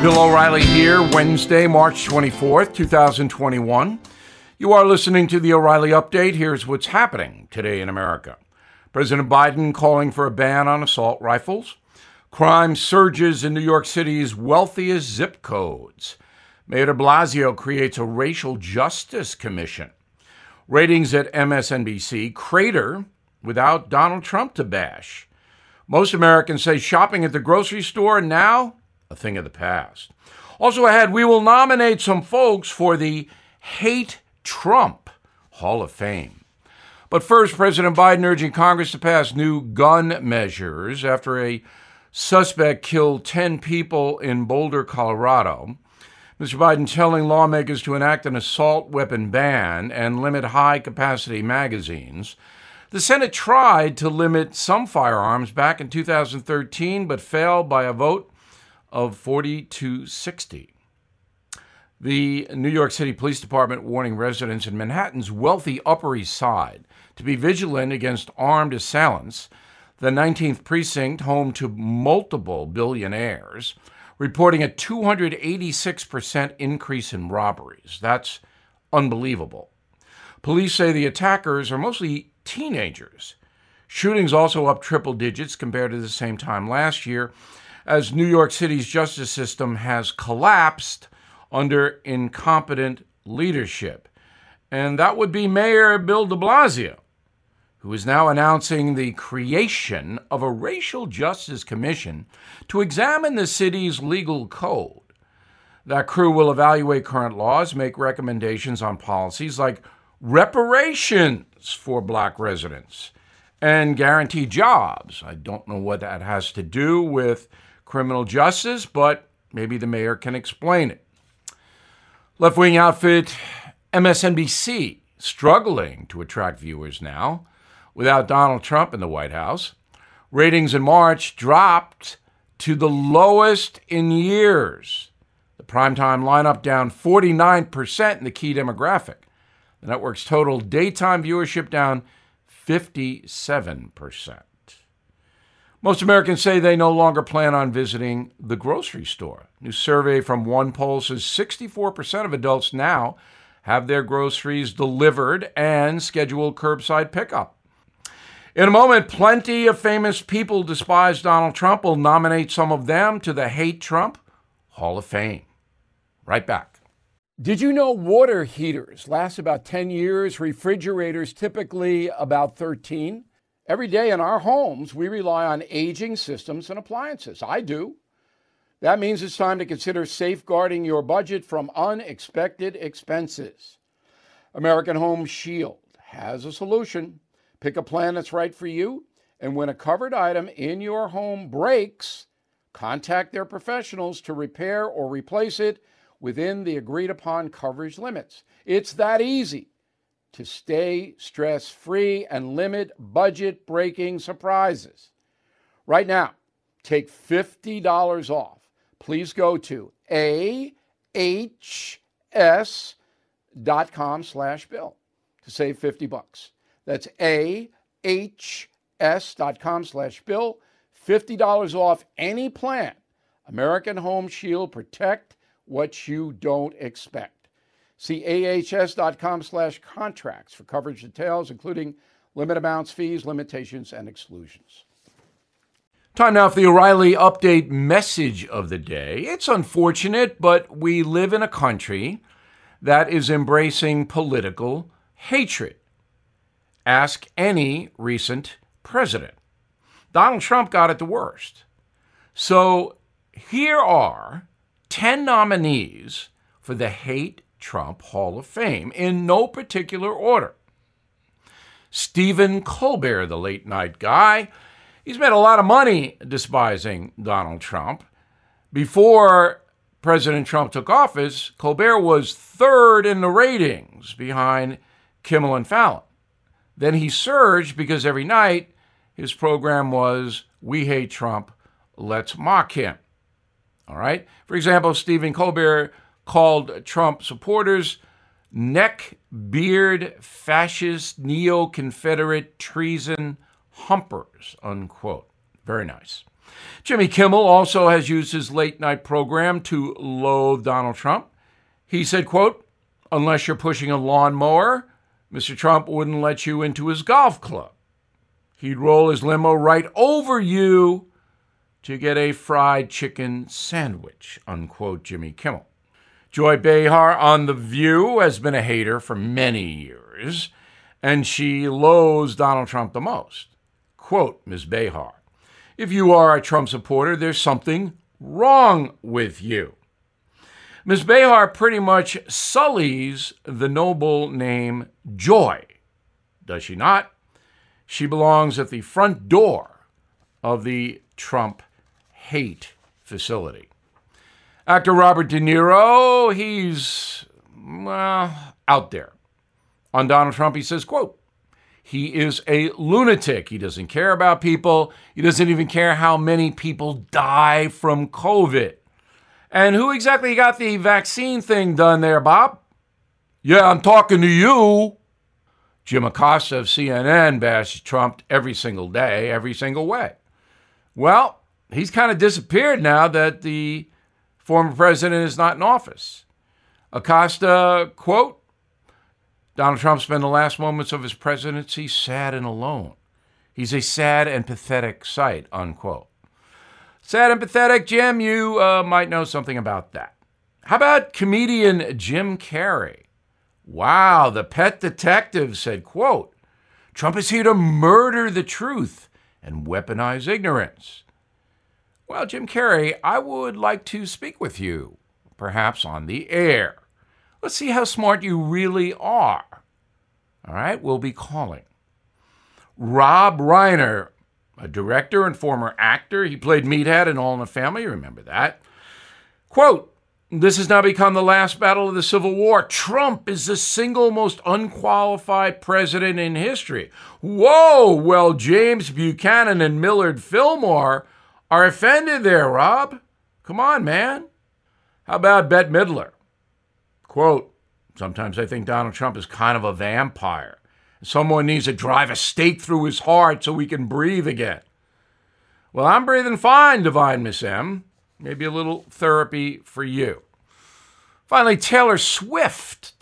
Bill O'Reilly here, Wednesday, March 24th, 2021. You are listening to the O'Reilly Update. Here's what's happening today in America. President Biden calling for a ban on assault rifles. Crime surges in New York City's wealthiest zip codes. Mayor de Blasio creates a racial justice commission. Ratings at MSNBC crater without Donald Trump to bash. Most Americans say shopping at the grocery store now a thing of the past. Also ahead, we will nominate some folks for the Hate Trump Hall of Fame. But first, President Biden urging Congress to pass new gun measures after a suspect killed 10 people in Boulder, Colorado. Mr. Biden telling lawmakers to enact an assault weapon ban and limit high-capacity magazines. The Senate tried to limit some firearms back in 2013, but failed by a vote of 40-60. The New York City Police Department warning residents in Manhattan's wealthy Upper East Side to be vigilant against armed assailants. The 19th Precinct, home to multiple billionaires, reporting a 286% increase in robberies. That's unbelievable. Police say the attackers are mostly teenagers. Shootings also up triple digits compared to the same time last year, as New York City's justice system has collapsed under incompetent leadership. And that would be Mayor Bill de Blasio, who is now announcing the creation of a racial justice commission to examine the city's legal code. That crew will evaluate current laws, make recommendations on policies like reparations for black residents, and guarantee jobs. I don't know what that has to do with criminal justice, but maybe the mayor can explain it. Left-wing outfit MSNBC struggling to attract viewers now without Donald Trump in the White House. Ratings in March dropped to the lowest in years. The primetime lineup down 49% in the key demographic. The network's total daytime viewership down 57%. Most Americans say they no longer plan on visiting the grocery store. New survey from OnePoll says 64% of adults now have their groceries delivered and schedule curbside pickup. In a moment, plenty of famous people despise Donald Trump. We'll nominate some of them to the Hate Trump Hall of Fame. Right back. Did you know water heaters last about 10 years, refrigerators typically about 13? Every day in our homes, we rely on aging systems and appliances. I do. That means it's time to consider safeguarding your budget from unexpected expenses. American Home Shield has a solution. Pick a plan that's right for you, and when a covered item in your home breaks, contact their professionals to repair or replace it within the agreed-upon coverage limits. It's that easy to stay stress-free and limit budget-breaking surprises. Right now, take $50 off. Please go to ahs.com/bill to save $50. That's ahs.com/bill. $50 off any plan. American Home Shield, protect what you don't expect. See ahs.com/contracts for coverage details, including limit amounts, fees, limitations, and exclusions. Time now for the O'Reilly Update message of the day. It's unfortunate, but we live in a country that is embracing political hatred. Ask any recent president. Donald Trump got it the worst. So here are 10 nominees for the Hate Trump Hall of Fame, in no particular order. Stephen Colbert, the late-night guy, he's made a lot of money despising Donald Trump. Before President Trump took office, Colbert was third in the ratings behind Kimmel and Fallon. Then he surged because every night his program was, "We hate Trump, let's mock him." All right. For example, Stephen Colbert called Trump supporters neck-beard, fascist, neo-Confederate treason humpers, unquote. Very nice. Jimmy Kimmel also has used his late-night program to loathe Donald Trump. He said, quote, "Unless you're pushing a lawnmower, Mr. Trump wouldn't let you into his golf club. He'd roll his limo right over you to get a fried chicken sandwich," unquote, Jimmy Kimmel. Joy Behar on The View has been a hater for many years, and she loathes Donald Trump the most. Quote Ms. Behar, "If you are a Trump supporter, there's something wrong with you." Ms. Behar pretty much sullies the noble name Joy, does she not? She belongs at the front door of the Trump hate facility. Actor Robert De Niro, he's, well, out there. On Donald Trump, he says, quote, "He is a lunatic. He doesn't care about people. He doesn't even care how many people die from COVID." And who exactly got the vaccine thing done there, Bob? Yeah, I'm talking to you. Jim Acosta of CNN bashes Trump every single day, every single way. Well, he's kind of disappeared now that the former president is not in office. Acosta, quote, "Donald Trump spent the last moments of his presidency sad and alone. He's a sad and pathetic sight," unquote. Sad and pathetic, Jim, you might know something about that. How about comedian Jim Carrey? Wow, the pet detective said, quote, "Trump is here to murder the truth and weaponize ignorance." Well, Jim Carrey, I would like to speak with you, perhaps on the air. Let's see how smart you really are. All right, we'll be calling. Rob Reiner, a director and former actor, he played Meathead in All in the Family, remember that. Quote, "This has now become the last battle of the Civil War. Trump is the single most unqualified president in history. Whoa, well, James Buchanan and Millard Fillmore are offended there, Rob. Come on, man." How about Bette Midler? Quote, "Sometimes I think Donald Trump is kind of a vampire. Someone needs to drive a stake through his heart so we can breathe again." Well, I'm breathing fine, divine Miss M. Maybe a little therapy for you. Finally, Taylor Swift.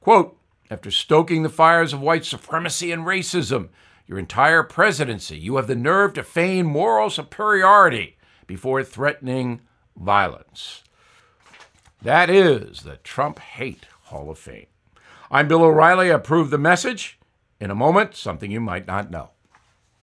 Quote, "After stoking the fires of white supremacy and racism, your entire presidency, you have the nerve to feign moral superiority before threatening violence." That is the Trump Hate Hall of Fame. I'm Bill O'Reilly. Approve the message. In a moment, something you might not know.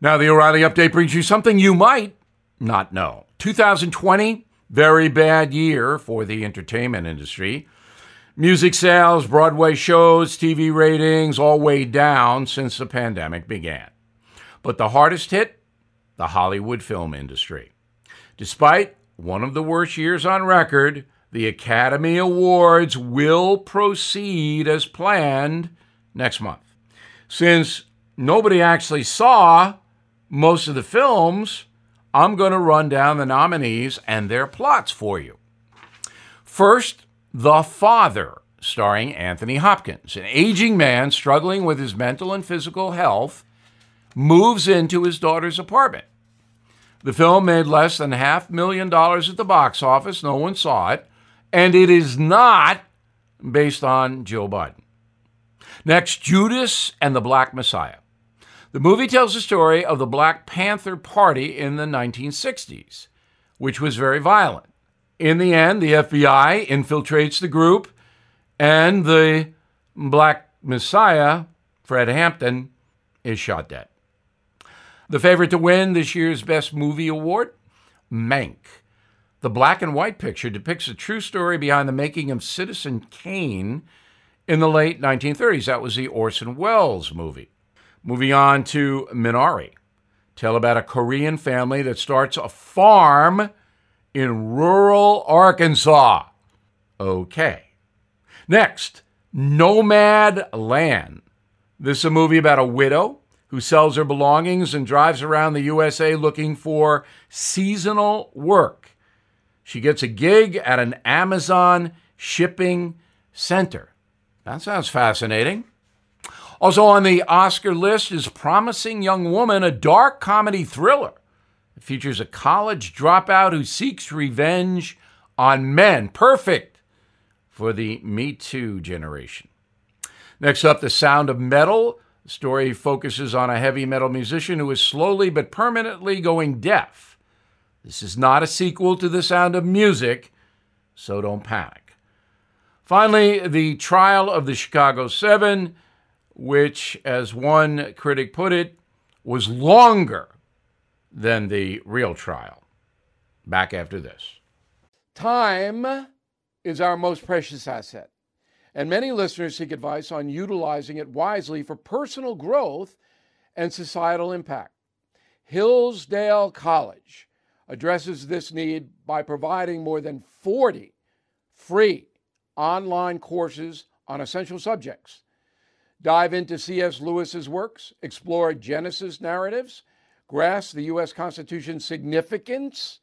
Now, the O'Reilly Update brings you something you might not know. 2020, very bad year for the entertainment industry. Music sales, Broadway shows, TV ratings, all way down since the pandemic began. But the hardest hit, the Hollywood film industry. Despite one of the worst years on record, the Academy Awards will proceed as planned next month. Since nobody actually saw most of the films, I'm going to run down the nominees and their plots for you. First, The Father, starring Anthony Hopkins. An aging man struggling with his mental and physical health moves into his daughter's apartment. The film made less than $500,000 at the box office. No one saw it. And it is not based on Joe Biden. Next, Judas and the Black Messiah. The movie tells the story of the Black Panther Party in the 1960s, which was very violent. In the end, the FBI infiltrates the group, and the Black Messiah, Fred Hampton, is shot dead. The favorite to win this year's Best Movie Award? Mank. The black and white picture depicts the true story behind the making of Citizen Kane in the late 1930s. That was the Orson Welles movie. Moving on to Minari. Tell about a Korean family that starts a farm in rural Arkansas. Okay. Next, Nomad Land. This is a movie about a widow who sells her belongings and drives around the USA looking for seasonal work. She gets a gig at an Amazon shipping center. That sounds fascinating. Also on the Oscar list is Promising Young Woman, a dark comedy thriller. It features a college dropout who seeks revenge on men. Perfect for the Me Too generation. Next up, The Sound of Metal. The story focuses on a heavy metal musician who is slowly but permanently going deaf. This is not a sequel to The Sound of Music, so don't panic. Finally, The Trial of the Chicago Seven, which, as one critic put it, was longer than the real trial. Back after this. Time is our most precious asset, and many listeners seek advice on utilizing it wisely for personal growth and societal impact. Hillsdale College addresses this need by providing more than 40 free online courses on essential subjects. Dive into C.S. Lewis's works, explore Genesis narratives, grasp the U.S. Constitution's significance,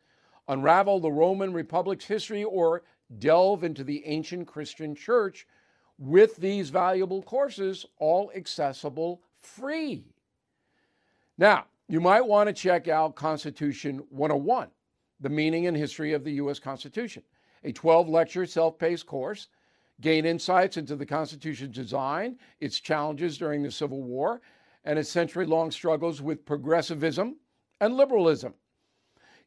unravel the Roman Republic's history, or delve into the ancient Christian church with these valuable courses, all accessible free. Now, you might want to check out Constitution 101, The Meaning and History of the U.S. Constitution, a 12-lecture self-paced course. Gain insights into the Constitution's design, its challenges during the Civil War, and its century-long struggles with progressivism and liberalism.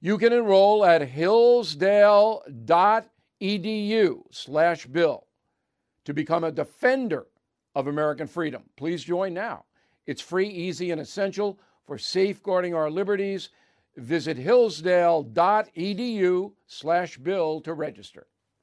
You can enroll at hillsdale.edu/bill to become a defender of American freedom. Please join now. It's free, easy, and essential for safeguarding our liberties. Visit hillsdale.edu/bill to register.